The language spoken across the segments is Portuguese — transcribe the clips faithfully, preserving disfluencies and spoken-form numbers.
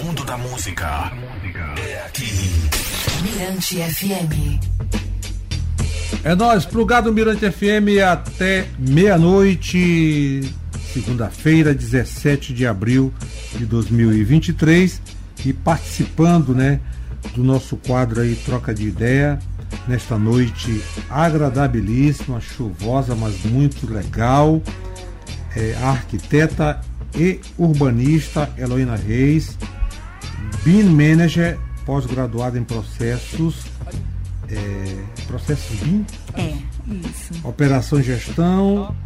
O mundo da música é aqui. Mirante F M. É nóis, plugado Mirante F M até meia-noite, segunda-feira, dezessete de abril de dois mil e vinte e três. E participando, né, do nosso quadro aí, Troca de Ideia, nesta noite agradabilíssima, chuvosa, mas muito legal. É, a arquiteta e urbanista Eloína Reis, B I M Manager, pós-graduada em processos, é, processos B I M? É, isso. Operação e Gestão,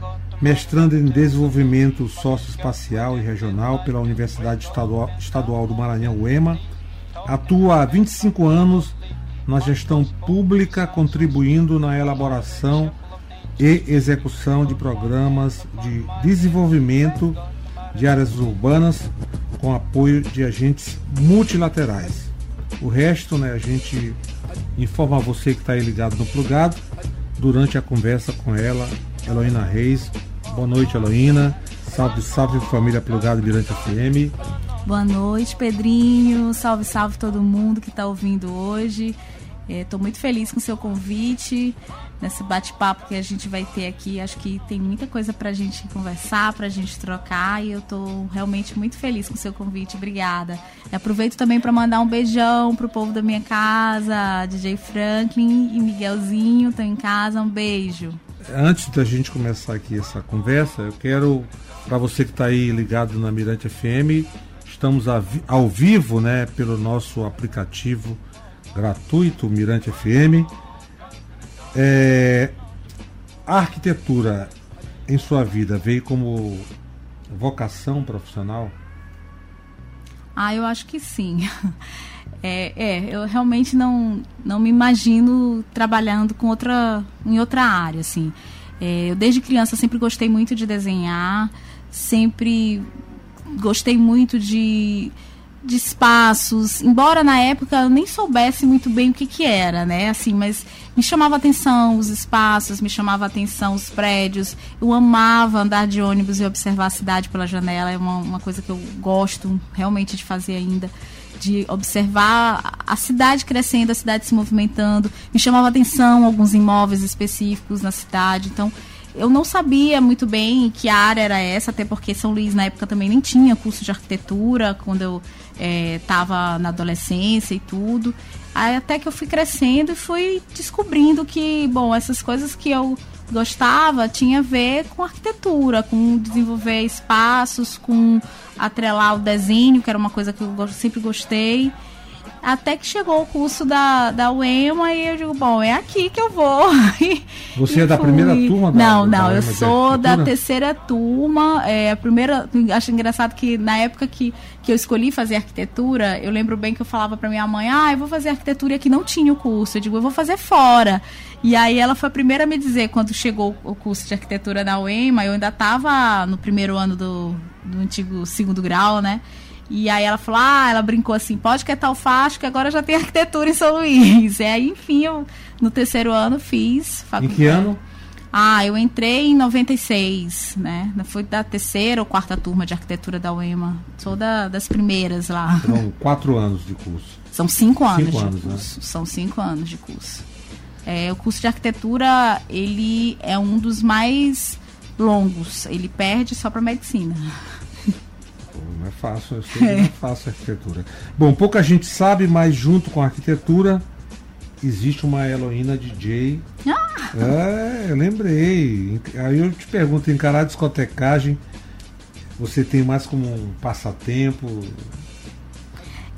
mestrando em desenvolvimento socioespacial e regional pela Universidade Estadual, Estadual do Maranhão, U E M A, atua há vinte e cinco anos na gestão pública, contribuindo na elaboração e execução de programas de desenvolvimento de áreas urbanas com apoio de agentes multilaterais. O resto, né, a gente informa a você que está aí ligado no Plugado durante a conversa com ela, Eloína Reis. Boa noite, Eloína. Salve, salve família Plugado Mirante F M. Boa noite, Pedrinho. Salve, salve todo mundo que está ouvindo hoje. Estou muito feliz com o seu convite, nesse bate-papo que a gente vai ter aqui. Acho que tem muita coisa para a gente conversar, para a gente trocar, e eu estou realmente muito feliz com o seu convite. Obrigada. E aproveito também para mandar um beijão pro povo da minha casa, D J Franklin e Miguelzinho, estão em casa. Um beijo. Antes da gente começar aqui essa conversa, eu quero, para você que está aí ligado na Mirante F M, estamos ao vivo, né, pelo nosso aplicativo gratuito Mirante F M. É, a arquitetura em sua vida veio como vocação profissional? Ah, eu acho que sim. É, é eu realmente não, não me imagino trabalhando com outra, em outra área, assim. É, eu desde criança sempre gostei muito de desenhar, sempre gostei muito de... de espaços, embora na época eu nem soubesse muito bem o que que era, né, assim, mas me chamava a atenção os espaços, me chamava a atenção os prédios. Eu amava andar de ônibus e observar a cidade pela janela. É uma, uma coisa que eu gosto realmente de fazer ainda, de observar a cidade crescendo, a cidade se movimentando. Me chamava a atenção alguns imóveis específicos na cidade, então eu não sabia muito bem que área era essa, até porque São Luís na época também nem tinha curso de arquitetura, quando eu estava é, na adolescência e tudo. Aí até que eu fui crescendo e fui descobrindo que, bom, essas coisas que eu gostava tinha a ver com arquitetura, com desenvolver espaços, com atrelar o desenho, que era uma coisa que eu sempre gostei. Até que chegou o curso da, da U E M A e eu digo, bom, é aqui que eu vou. Você é da primeira turma? Da, não, não, da eu sou da terceira turma. É, a primeira, acho engraçado que na época que, que eu escolhi fazer arquitetura, eu lembro bem que eu falava pra minha mãe, ah, eu vou fazer arquitetura, e aqui não tinha o curso. Eu digo, eu vou fazer fora. E aí ela foi a primeira a me dizer, quando chegou o curso de arquitetura da U E M A, eu ainda estava no primeiro ano do, do antigo segundo grau, né? E aí ela falou, ah, ela brincou assim, pode que é tal faixa, que agora já tem arquitetura em São Luís. E aí, enfim, eu no terceiro ano fiz faculdade. Em que ano? Ah, eu entrei em noventa e seis, né? Fui da terceira ou quarta turma de arquitetura da U E M A. Sou da, das primeiras lá. São quatro anos de curso. São cinco anos cinco de anos, curso. Né? São cinco anos de curso. É, o curso de arquitetura, ele é um dos mais longos. Ele perde só para medicina. Não é fácil, eu sei que não é fácil a arquitetura. Bom, pouca gente sabe, mas junto com a arquitetura existe uma Eloína D J. Ah! É, eu lembrei. Aí eu te pergunto, encarar a discotecagem, você tem mais como um passatempo?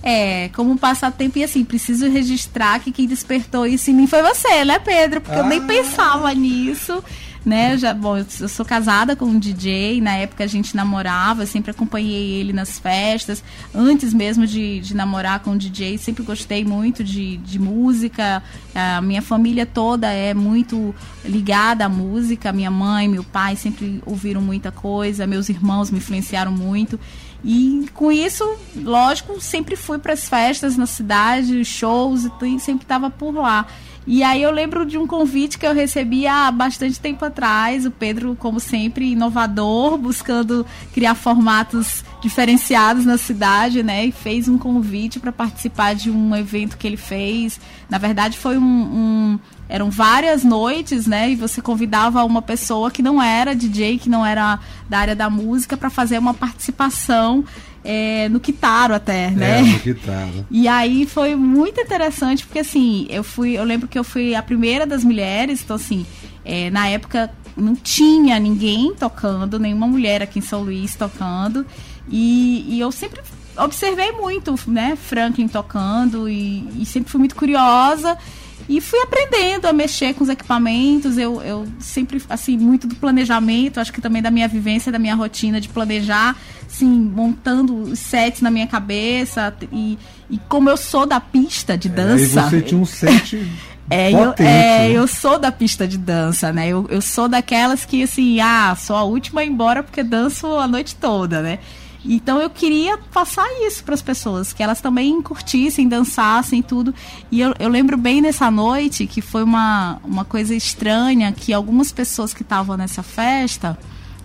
É, como um passatempo, e assim, preciso registrar que quem despertou isso em mim foi você, né, Pedro? Porque ah. eu nem pensava nisso. Né? Eu já, bom, eu sou casada com um D J, na época a gente namorava, eu sempre acompanhei ele nas festas, antes mesmo de, de namorar com um D J, sempre gostei muito de, de música. A minha família toda é muito ligada à música, minha mãe, meu pai sempre ouviram muita coisa, meus irmãos me influenciaram muito. E com isso, lógico, sempre fui para as festas na cidade, shows, e sempre estava por lá. E aí eu lembro de um convite que eu recebi há bastante tempo atrás, o Pedro, como sempre, inovador, buscando criar formatos diferenciados na cidade, né? E fez um convite para participar de um evento que ele fez. Na verdade, foi um, um eram várias noites, né? E você convidava uma pessoa que não era D J, que não era da área da música, para fazer uma participação. É, no guitarro até, né? É, no guitarro. E aí foi muito interessante, porque assim, eu fui, eu lembro que eu fui a primeira das mulheres, então assim, é, na época não tinha ninguém tocando, nenhuma mulher aqui em São Luís tocando, e, e eu sempre observei muito, né, Franklin tocando, e, e sempre fui muito curiosa, e fui aprendendo a mexer com os equipamentos, eu, eu sempre, assim, muito do planejamento, acho que também da minha vivência, da minha rotina de planejar, assim, montando os sets na minha cabeça, e, e como eu sou da pista de dança... É, e você tinha um set é, potente. Eu, é, eu sou da pista de dança, né, eu, eu sou daquelas que, assim, ah, sou a última a ir embora porque danço a noite toda, né. Então eu queria passar isso para as pessoas, que elas também curtissem, dançassem e tudo. E eu, eu lembro bem nessa noite que foi uma, uma coisa estranha, que algumas pessoas que estavam nessa festa,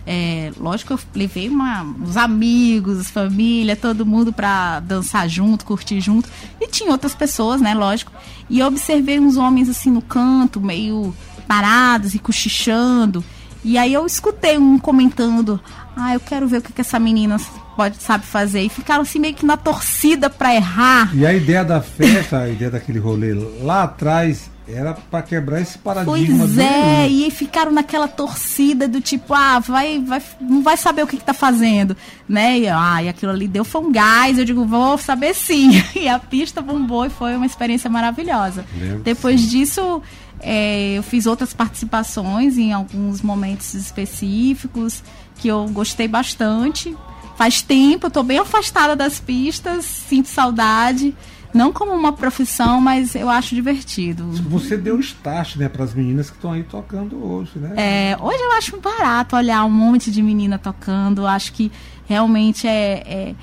é, lógico, eu levei uma, uns amigos, família, todo mundo para dançar junto, curtir junto. E tinha outras pessoas, né, lógico. E eu observei uns homens assim no canto, meio parados e cochichando. E aí eu escutei um comentando: ah, eu quero ver o que, que essa menina pode, sabe fazer. E ficaram assim meio que na torcida pra errar. E a ideia da festa, a ideia daquele rolê lá atrás, era pra quebrar esse paradigma. Pois é, e ficaram naquela torcida do tipo, ah, vai, vai, não vai saber o que, que tá fazendo, né? E, ah, e aquilo ali deu foi um gás, eu digo, vou saber sim. E a pista bombou e foi uma experiência maravilhosa. Lembro. Depois sim. disso... É, eu fiz outras participações em alguns momentos específicos que eu gostei bastante. Faz tempo, eu estou bem afastada das pistas, sinto saudade. Não como uma profissão, mas eu acho divertido. Você deu start, né, para as meninas que estão aí tocando hoje, né? É, hoje eu acho barato olhar um monte de menina tocando. Acho que realmente é... é...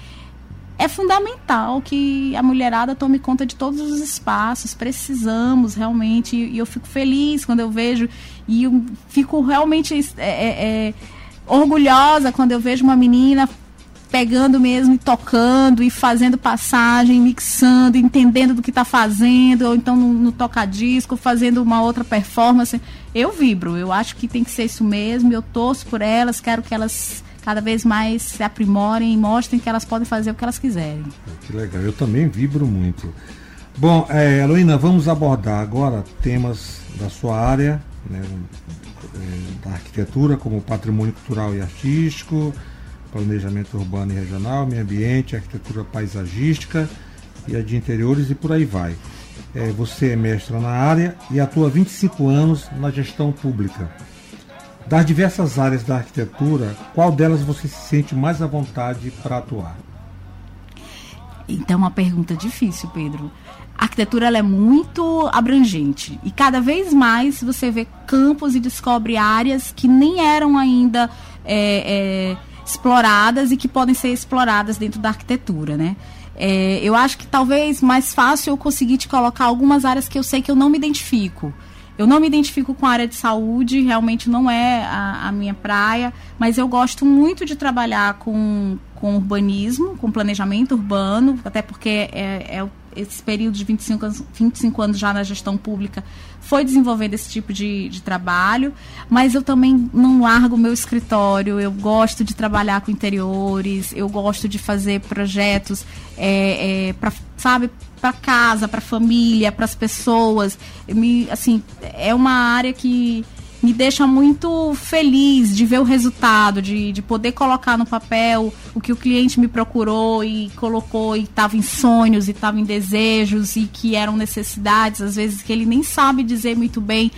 É fundamental que a mulherada tome conta de todos os espaços, precisamos realmente, e eu fico feliz quando eu vejo, e eu fico realmente é, é, orgulhosa quando eu vejo uma menina pegando mesmo e tocando, e fazendo passagem, mixando, entendendo do que está fazendo, ou então no, no toca-disco, fazendo uma outra performance. Eu vibro, eu acho que tem que ser isso mesmo, eu torço por elas, quero que elas... cada vez mais se aprimorem e mostrem que elas podem fazer o que elas quiserem. Que legal, eu também vibro muito. Bom, é, Eloína, vamos abordar agora temas da sua área, né, da arquitetura, como patrimônio cultural e artístico, planejamento urbano e regional, meio ambiente, arquitetura paisagística e a de interiores e por aí vai. É, você é mestra na área e atua há vinte e cinco anos na gestão pública. Das diversas áreas da arquitetura, qual delas você se sente mais à vontade para atuar? Então, uma pergunta difícil, Pedro. A arquitetura ela é muito abrangente e cada vez mais você vê campos e descobre áreas que nem eram ainda é, é, exploradas e que podem ser exploradas dentro da arquitetura, né? É, eu acho que talvez mais fácil eu conseguir te colocar algumas áreas que eu sei que eu não me identifico. Eu não me identifico com a área de saúde, realmente não é a, a minha praia, mas eu gosto muito de trabalhar com, com urbanismo, com planejamento urbano, até porque é, é, esse período de vinte e cinco anos já na gestão pública foi desenvolvendo esse tipo de, de trabalho, mas eu também não largo o meu escritório, eu gosto de trabalhar com interiores, eu gosto de fazer projetos, é, é, pra, sabe... para casa, para família, para as pessoas. Eu me, assim, é uma área que me deixa muito feliz de ver o resultado, de, de poder colocar no papel o que o cliente me procurou e colocou e estava em sonhos e estava em desejos e que eram necessidades, às vezes que ele nem sabe dizer muito bem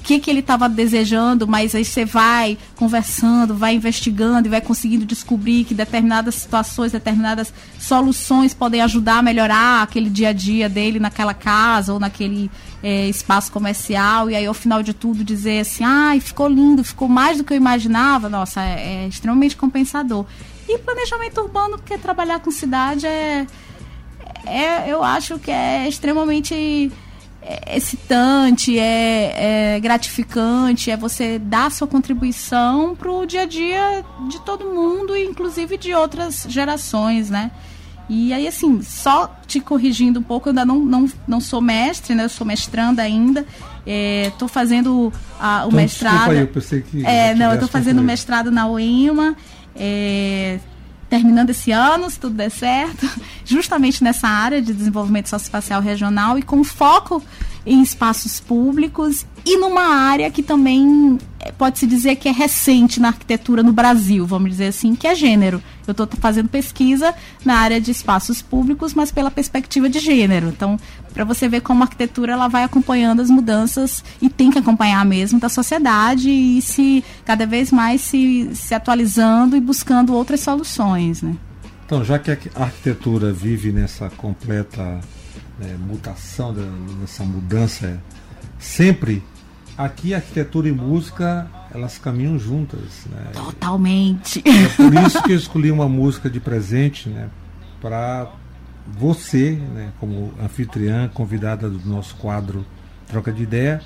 o que, que ele estava desejando, mas aí você vai conversando, vai investigando e vai conseguindo descobrir que determinadas situações, determinadas soluções podem ajudar a melhorar aquele dia a dia dele naquela casa ou naquele é, espaço comercial, e aí ao final de tudo dizer assim, ai, ah, ficou lindo, ficou mais do que eu imaginava, nossa, é, é extremamente compensador. E planejamento urbano, porque trabalhar com cidade é, é eu acho que é extremamente... é excitante, é, é gratificante, é você dar a sua contribuição para o dia a dia de todo mundo, inclusive de outras gerações, né? E aí, assim, só te corrigindo um pouco, eu ainda não, não, não sou mestre, né? Eu sou mestranda ainda. Estou é, fazendo a, o então, mestrado... Aí, eu pensei que... É, não, eu estou fazendo o mestrado na U E M A, é, terminando esse ano, se tudo der certo, justamente nessa área de desenvolvimento socioespacial regional e com foco em espaços públicos e numa área que também pode-se dizer que é recente na arquitetura no Brasil, vamos dizer assim, que é gênero. Eu estou fazendo pesquisa na área de espaços públicos, mas pela perspectiva de gênero. Então, para você ver como a arquitetura ela vai acompanhando as mudanças e tem que acompanhar mesmo da sociedade e se cada vez mais se, se atualizando e buscando outras soluções, né? Então, já que a arquitetura vive nessa completa né, mutação, nessa mudança sempre, aqui arquitetura e música, elas caminham juntas, né? Totalmente. É por isso que eu escolhi uma música de presente, né, para você, né, como anfitriã, convidada do nosso quadro Troca de Ideia,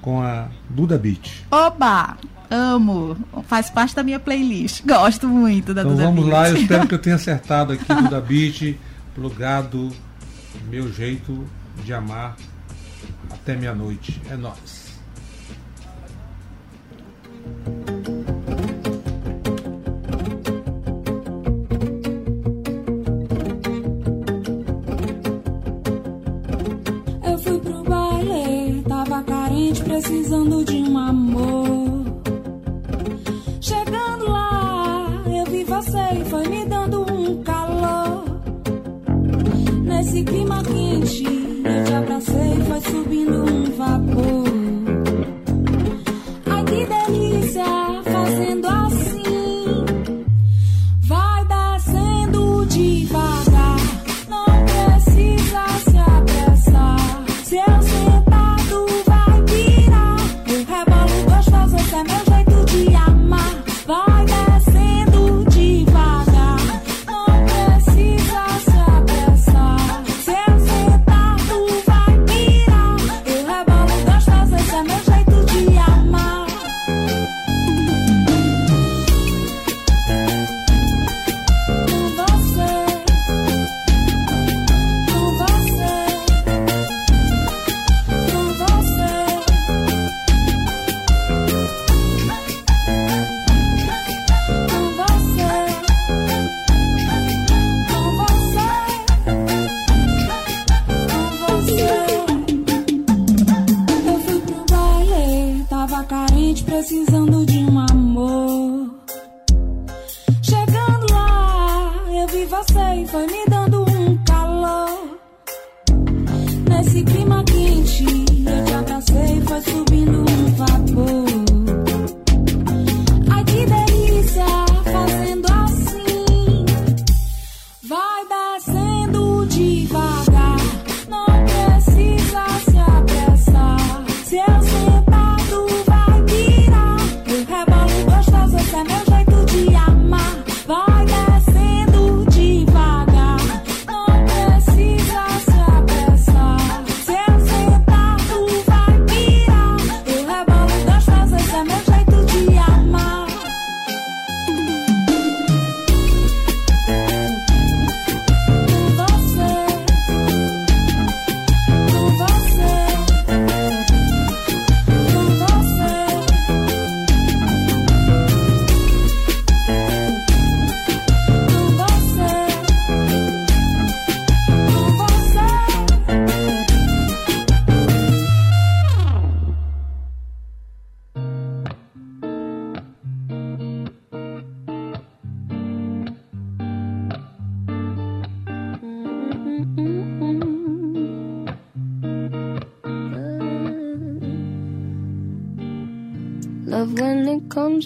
com a Duda Beach. Oba! Amo! Faz parte da minha playlist. Gosto muito da então, Duda Beach. Então vamos lá, eu espero que eu tenha acertado aqui, Duda Beach, Plugado, Meu Jeito de Amar, até meia-noite. É nóis. Eu fui pro baile, tava carente, precisando de um amor. Chegando lá, eu vi você e foi me dando um calor. Nesse clima quente, eu te abracei e foi subindo um vapor. Fazendo assim, vai descendo devagar. Não precisa se apressar. Seu sentado vai virar. Eu rebolo gostoso, esse é meu jeito de amar. Vai descendo devagar. Não precisa se apressar. Seu sentado vai virar. Eu rebolo gostoso, esse é meu jeito de amar. Precisando de um amor. Chegando lá, eu vi você e foi me dando um calor. Nesse clima quente, eu te abracei e foi subindo um vapor. Ai, que delícia, fazendo assim, vai descendo devagar. Não precisa se apressar. Se eu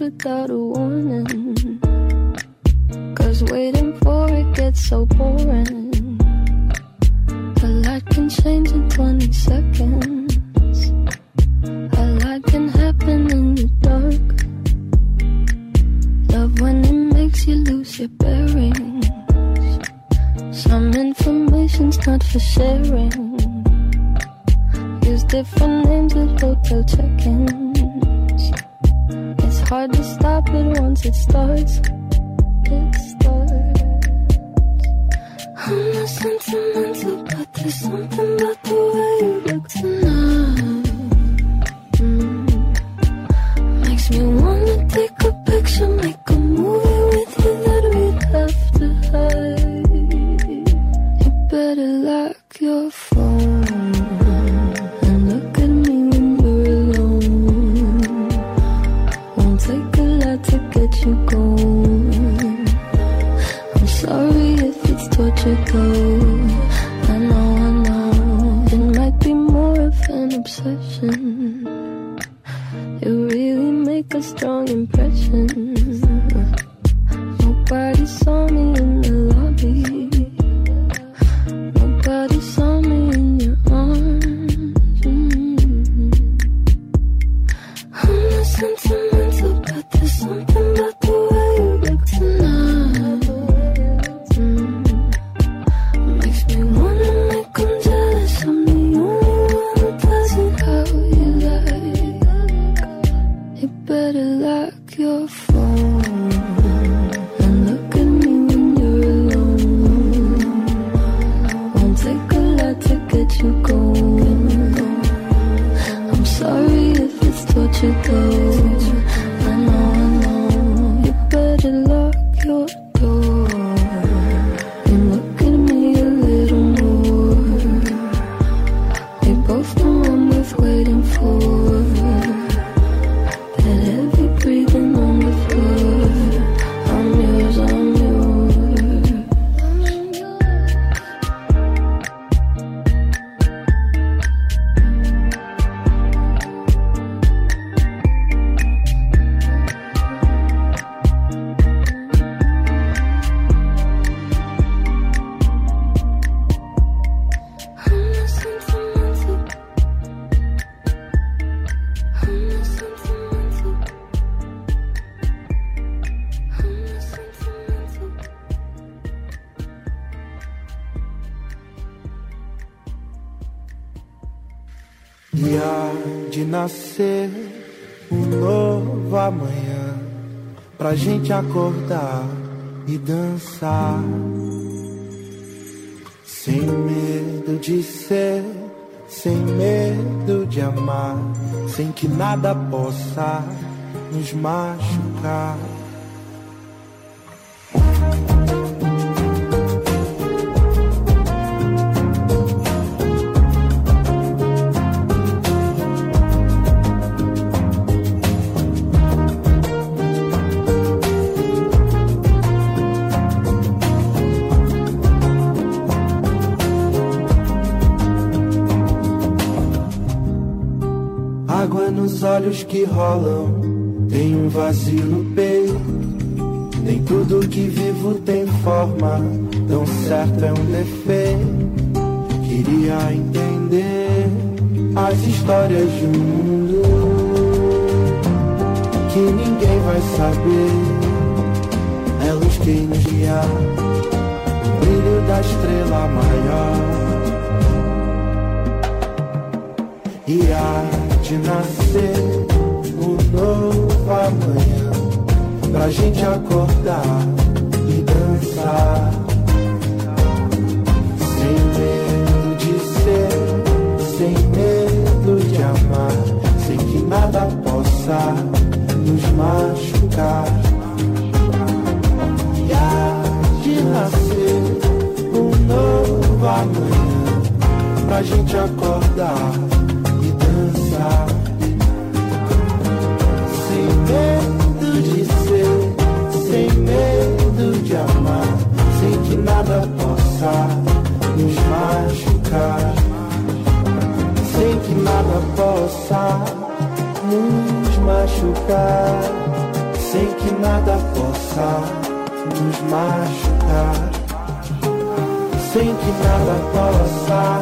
without a warning, 'cause waiting for it gets so boring. A lot can change in twenty seconds. A lot can happen in the dark. Love when it makes you lose your bearings. Some information's not for sharing. different names with hotel check-ins. It's hard to stop it once it starts. It starts. I'm not sentimental, but there's something about the way you look tonight. Mm. Makes me wanna take a picture, make a movie with you that we'd have to hide. You better lock your phone. You go. I'm sorry if it's torture though. I know, I know. It might be more of an obsession. You really make a strong impression. Nobody saw me in the lobby. Nobody saw me in your arms. Mm-hmm. I'm not sentimental, but there's something. Acordar e dançar, sem medo de ser, sem medo de amar, sem que nada possa nos machucar. Olhos que rolam, tem um vazio no peito. Nem tudo que vivo tem forma, tão certo é um defeito. Queria entender as histórias de um mundo que ninguém vai saber. É luz que nos guia, o brilho da estrela maior. E a de nascer um novo amanhã, pra gente acordar e dançar, sem medo de ser, sem medo de amar, sem que nada possa nos machucar. E há de nascer um novo amanhã, pra gente acordar. Sem medo de ser, sem medo de amar, sem que nada possa nos machucar, sem que nada possa nos machucar, sem que nada possa nos machucar, sem que nada possa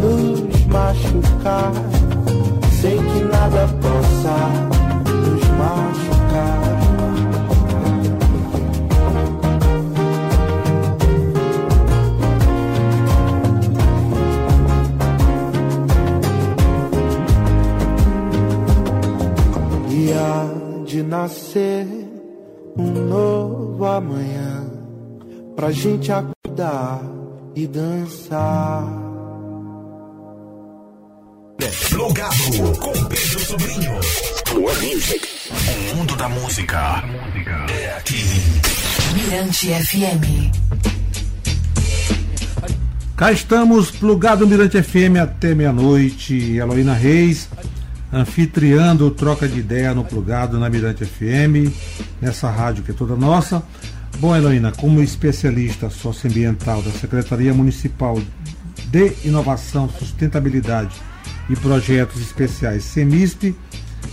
nos machucar. Sem que nada possa nos machucar. nascer um novo amanhã, pra gente acordar e dançar. Plugado com Pedro Sobrinho. O mundo da música é aqui. Mirante F M. Cá estamos, plugado Mirante F M até meia-noite. Eloína Reis, anfitriando Troca de Ideia no Plugado, na Mirante F M, nessa rádio que é toda nossa. Bom, Eloína, como especialista socioambiental da Secretaria Municipal de Inovação, Sustentabilidade e Projetos Especiais, CEMISP,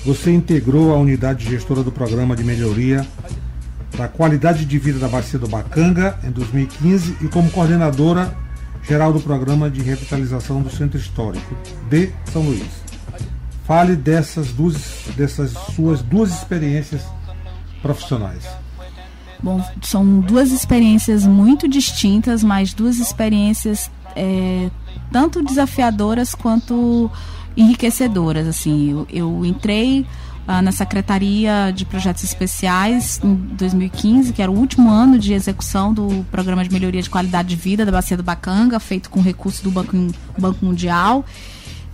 você integrou a unidade gestora do Programa de Melhoria da Qualidade de Vida da Bacia do Bacanga em dois mil e quinze e como coordenadora geral do Programa de Revitalização do Centro Histórico de São Luís. Fale dessas, duas, dessas suas duas experiências profissionais. Bom, são duas experiências muito distintas, mas duas experiências é, tanto desafiadoras quanto enriquecedoras. Assim, eu, eu entrei ah, na Secretaria de Projetos Especiais em dois mil e quinze, que era o último ano de execução do Programa de Melhoria de Qualidade de Vida da Bacia do Bacanga, feito com recurso do Banco, Banco Mundial.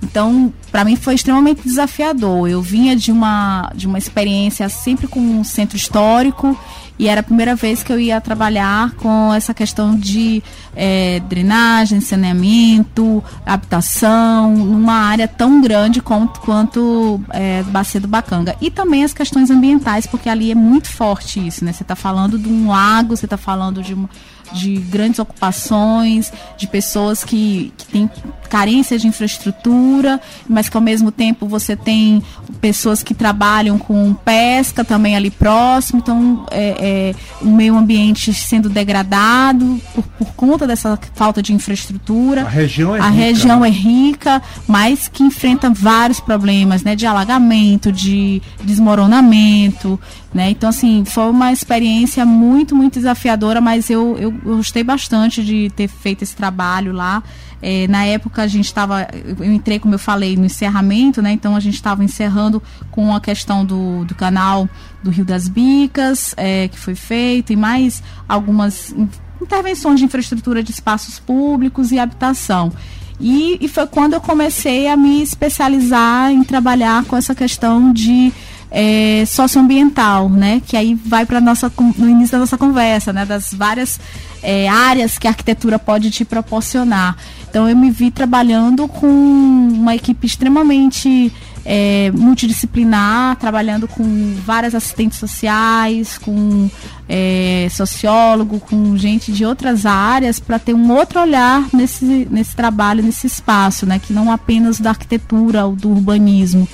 Então, para mim foi extremamente desafiador. Eu vinha de uma, de uma experiência sempre com um centro histórico e era a primeira vez que eu ia trabalhar com essa questão de é, drenagem, saneamento, habitação, numa área tão grande quanto, quanto é, Bacia do Bacanga. E também as questões ambientais, porque ali é muito forte isso, né? Você está falando de um lago, você está falando de uma... de grandes ocupações, de pessoas que, que têm carência de infraestrutura, mas que ao mesmo tempo você tem pessoas que trabalham com pesca também ali próximo, então é, é, o meio ambiente sendo degradado por, por conta dessa falta de infraestrutura. A região é, a rica, região é rica, mas que enfrenta vários problemas, né, de alagamento, de desmoronamento, né? Então, assim, foi uma experiência muito, muito desafiadora, mas eu, eu gostei bastante de ter feito esse trabalho lá. É, na época a gente estava, eu entrei, como eu falei, no encerramento, né? Então a gente estava encerrando com a questão do, do canal do Rio das Bicas, é, que foi feito, e mais algumas intervenções de infraestrutura de espaços públicos e habitação. E, e foi quando eu comecei a me especializar em trabalhar com essa questão de É, socioambiental, né? Que aí vai para nossa, no início da nossa conversa, né? Das várias é, áreas que a arquitetura pode te proporcionar. Então eu me vi trabalhando com uma equipe extremamente é, multidisciplinar, trabalhando com várias assistentes sociais, com é, sociólogo, com gente de outras áreas, para ter um outro olhar nesse, nesse trabalho, nesse espaço, né? Que não apenas da arquitetura ou do urbanismo.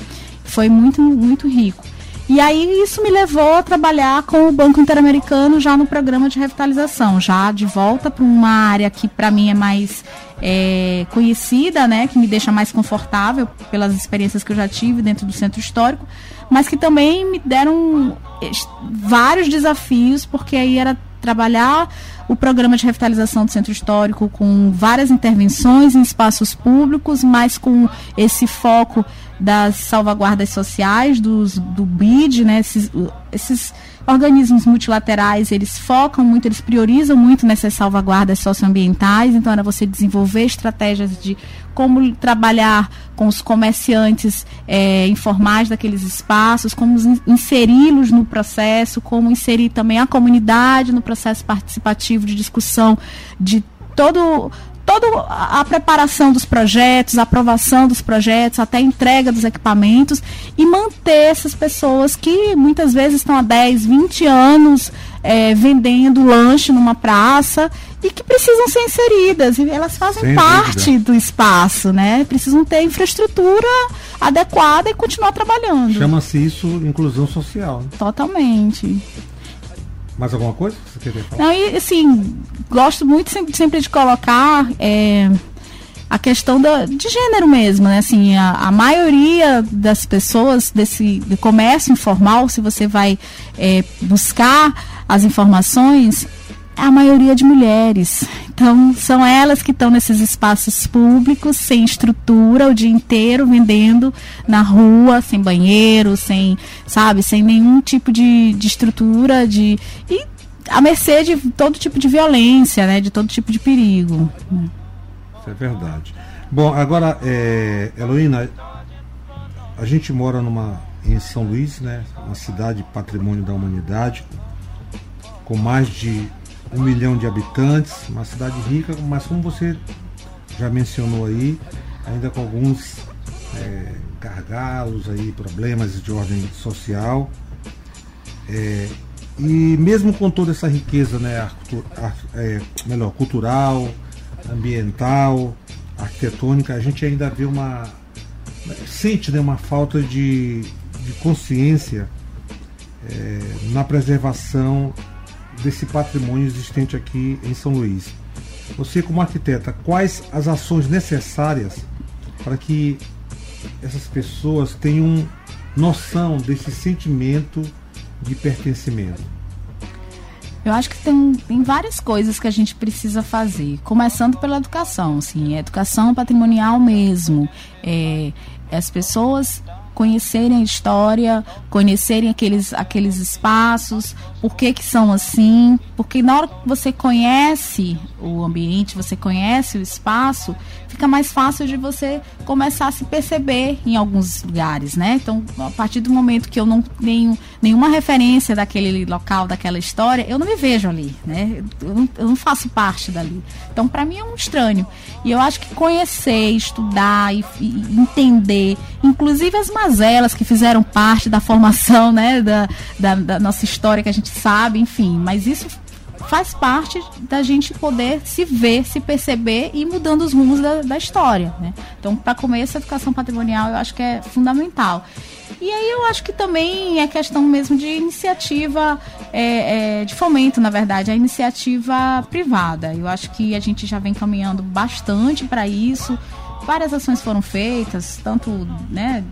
Foi muito, muito rico. E aí isso me levou a trabalhar com o Banco Interamericano já no Programa de Revitalização, já de volta para uma área que para mim é mais é, conhecida, né, que me deixa mais confortável pelas experiências que eu já tive dentro do Centro Histórico, mas que também me deram vários desafios, porque aí era trabalhar o Programa de Revitalização do Centro Histórico com várias intervenções em espaços públicos, mas com esse foco das salvaguardas sociais, dos, do B I D, né? Esses, esses organismos multilaterais, eles focam muito, eles priorizam muito nessas salvaguardas socioambientais. Então era você desenvolver estratégias de como trabalhar com os comerciantes é, informais daqueles espaços, como inseri-los no processo, como inserir também a comunidade no processo participativo de discussão de todo... toda a preparação dos projetos, a aprovação dos projetos, até a entrega dos equipamentos, e manter essas pessoas que muitas vezes estão há dez, vinte anos é, vendendo lanche numa praça e que precisam ser inseridas, e elas fazem Sem parte dúvida. do espaço, né? Precisam ter infraestrutura adequada e continuar trabalhando. Chama-se isso inclusão social. Né? Totalmente. Mais alguma coisa que você queria falar? Não, e, assim, gosto muito sempre, sempre de colocar é, a questão da, de gênero mesmo, né? Assim, a, a maioria das pessoas desse do comércio informal, se você vai é, buscar as informações, é a maioria de mulheres. Então, são elas que estão nesses espaços públicos, sem estrutura, o dia inteiro, vendendo na rua, sem banheiro, sem, sabe, sem nenhum tipo de, de estrutura, de, e à mercê de todo tipo de violência, né, de todo tipo de perigo. Né. Isso é verdade. Bom, agora, é, Eloína, a gente mora numa, em São Luís, né, uma cidade patrimônio da humanidade, com mais de um milhão de habitantes, uma cidade rica, mas como você já mencionou aí, ainda com alguns é, gargalos aí, problemas de ordem social, é, e mesmo com toda essa riqueza, né, arquitetura, ar, é, melhor, cultural, ambiental, arquitetônica, a gente ainda vê uma, sente, né, uma falta de, de consciência é, na preservação desse patrimônio existente aqui em São Luís. Você, como arquiteta, quais as ações necessárias para que essas pessoas tenham noção desse sentimento de pertencimento? Eu acho que tem, tem várias coisas que a gente precisa fazer, começando pela educação, assim, educação patrimonial mesmo, é, as pessoas conhecerem a história, conhecerem aqueles, aqueles espaços, por que que são assim, porque na hora que você conhece o ambiente, você conhece o espaço, fica mais fácil de você começar a se perceber em alguns lugares, né? Então, a partir do momento que eu não tenho nenhuma referência daquele local, daquela história, eu não me vejo ali, né? Eu não, eu não faço parte dali. Então, para mim é um estranho. E eu acho que conhecer, estudar e, e entender, inclusive as elas que fizeram parte da formação, né, da, da, da nossa história que a gente sabe, enfim, mas isso faz parte da gente poder se ver, se perceber e ir mudando os rumos da, da história, né? Então, para começo, a educação patrimonial eu acho que é fundamental. E aí eu acho que também é questão mesmo de iniciativa, é, é, de fomento, na verdade, a iniciativa privada. Eu acho que a gente já vem caminhando bastante para isso. Várias ações foram feitas, tanto, né,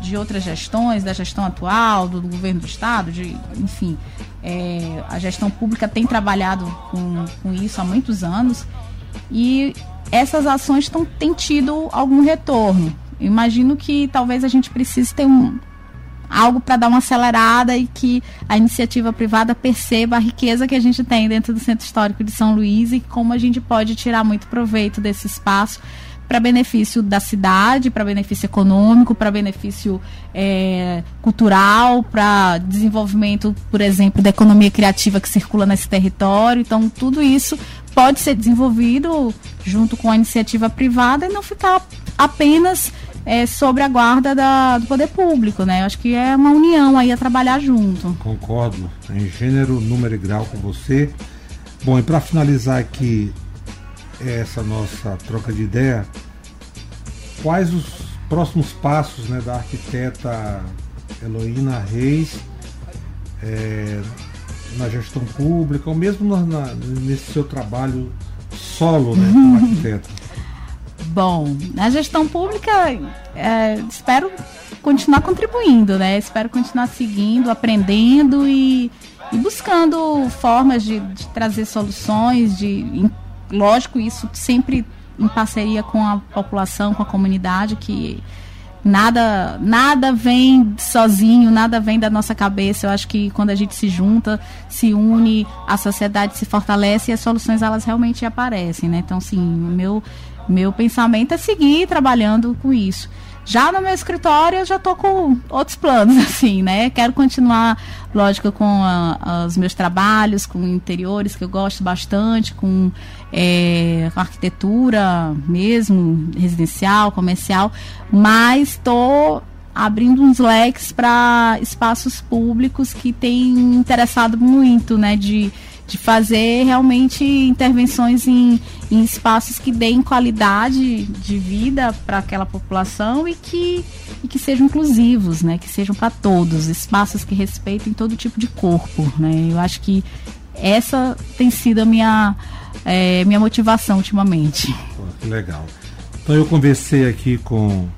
de outras gestões, da gestão atual, do, do governo do estado, de, enfim, é, a gestão pública tem trabalhado com, com isso há muitos anos e essas ações tão, têm tido algum retorno. Eu imagino que talvez a gente precise ter um, algo para dar uma acelerada e que a iniciativa privada perceba a riqueza que a gente tem dentro do Centro Histórico de São Luís e como a gente pode tirar muito proveito desse espaço, para benefício da cidade, para benefício econômico, para benefício é, cultural, para desenvolvimento, por exemplo, da economia criativa que circula nesse território. Então, tudo isso pode ser desenvolvido junto com a iniciativa privada e não ficar apenas é, sobre a guarda da, do poder público, né? Eu acho que é uma união aí a trabalhar junto. Concordo, em gênero, número e grau com você. Bom, e para finalizar aqui essa nossa troca de ideia, quais os próximos passos, né, da arquiteta Eloína Reis é, na gestão pública, ou mesmo na, nesse seu trabalho solo, né, como arquiteta? Bom, na gestão pública é, espero continuar contribuindo, né? Espero continuar seguindo, aprendendo e, e buscando formas de, de trazer soluções, de lógico, isso sempre em parceria com a população, com a comunidade, que nada, nada vem sozinho, nada vem da nossa cabeça. Eu acho que quando a gente se junta, se une, a sociedade se fortalece e as soluções, elas realmente aparecem, né? Então, sim, meu, meu pensamento é seguir trabalhando com isso. Já no meu escritório, eu já estou com outros planos, assim, né? Quero continuar, lógico, com a, os meus trabalhos, com interiores, que eu gosto bastante, com, é, com arquitetura mesmo, residencial, comercial, mas estou abrindo uns leques para espaços públicos que têm interessado muito, né? De, de fazer realmente intervenções em, em espaços que deem qualidade de vida para aquela população e que, e que sejam inclusivos, né? Que sejam para todos, espaços que respeitem todo tipo de corpo, né? Eu acho que essa tem sido a minha, é, minha motivação ultimamente. Que legal. Então eu conversei aqui com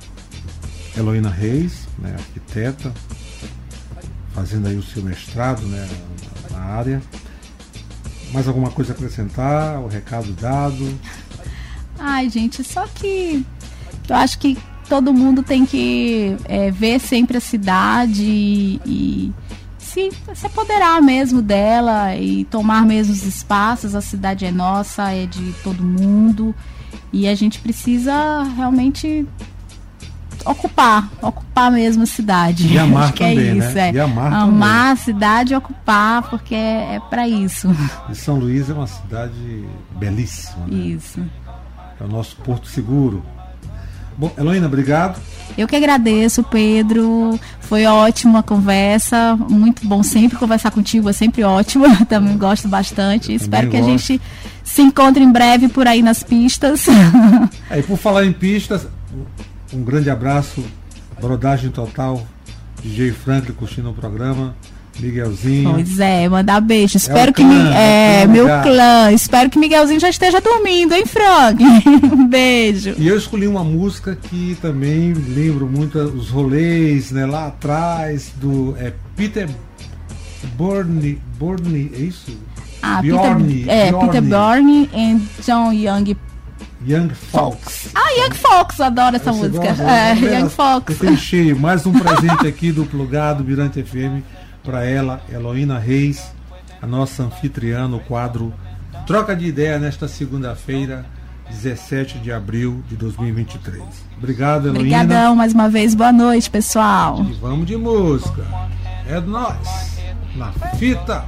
Eloína Reis, né, arquiteta, fazendo aí o seu mestrado, né, na área. Mais alguma coisa a acrescentar? O recado dado? Ai, gente, só que eu acho que todo mundo tem que é, ver sempre a cidade e, e se, se apoderar mesmo dela e tomar mesmo os espaços. A cidade é nossa, é de todo mundo e a gente precisa realmente ocupar, ocupar mesmo a cidade. E amar. Acho que também, é isso, né? É. E amar, amar a cidade e ocupar, porque é, é para isso. E São Luís é uma cidade belíssima, né? Isso. É o nosso porto seguro. Bom, Eloína, obrigado. Eu que agradeço, Pedro. Foi ótima a conversa. Muito bom sempre conversar contigo, é sempre ótimo. Eu também gosto bastante. Eu Espero que gosto. a gente se encontre em breve por aí nas pistas. Aí, por falar em pistas, um grande abraço. Brodagem Total, D J Franklin curtindo o programa. Miguelzinho. Pois é, mandar beijo. Espero é que clã, mi... é, é meu lugar. clã. Espero que Miguelzinho já esteja dormindo, hein, Frank? Um beijo. E eu escolhi uma música que também lembro muito os rolês, né, lá atrás do é, Peter Björn, Björn, é isso? Ah, Bjorn, Peter, é, Bjorn. Peter Björn and John Young Young Fox. Ah, Young Fox, adoro essa Você música. Gosta? É, Primeira, Young Fox. Eu cheio, mais um presente aqui do Plugado Mirante F M. Para ela, Eloína Reis, a nossa anfitriã no quadro Troca de Ideia nesta segunda-feira, dezessete de abril de dois mil e vinte e três. Obrigado, Eloína. Obrigadão mais uma vez, boa noite, pessoal. E vamos de música. É nóis, na fita.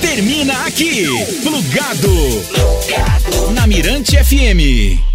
Termina aqui, Plugado, Plugado, na Mirante F M.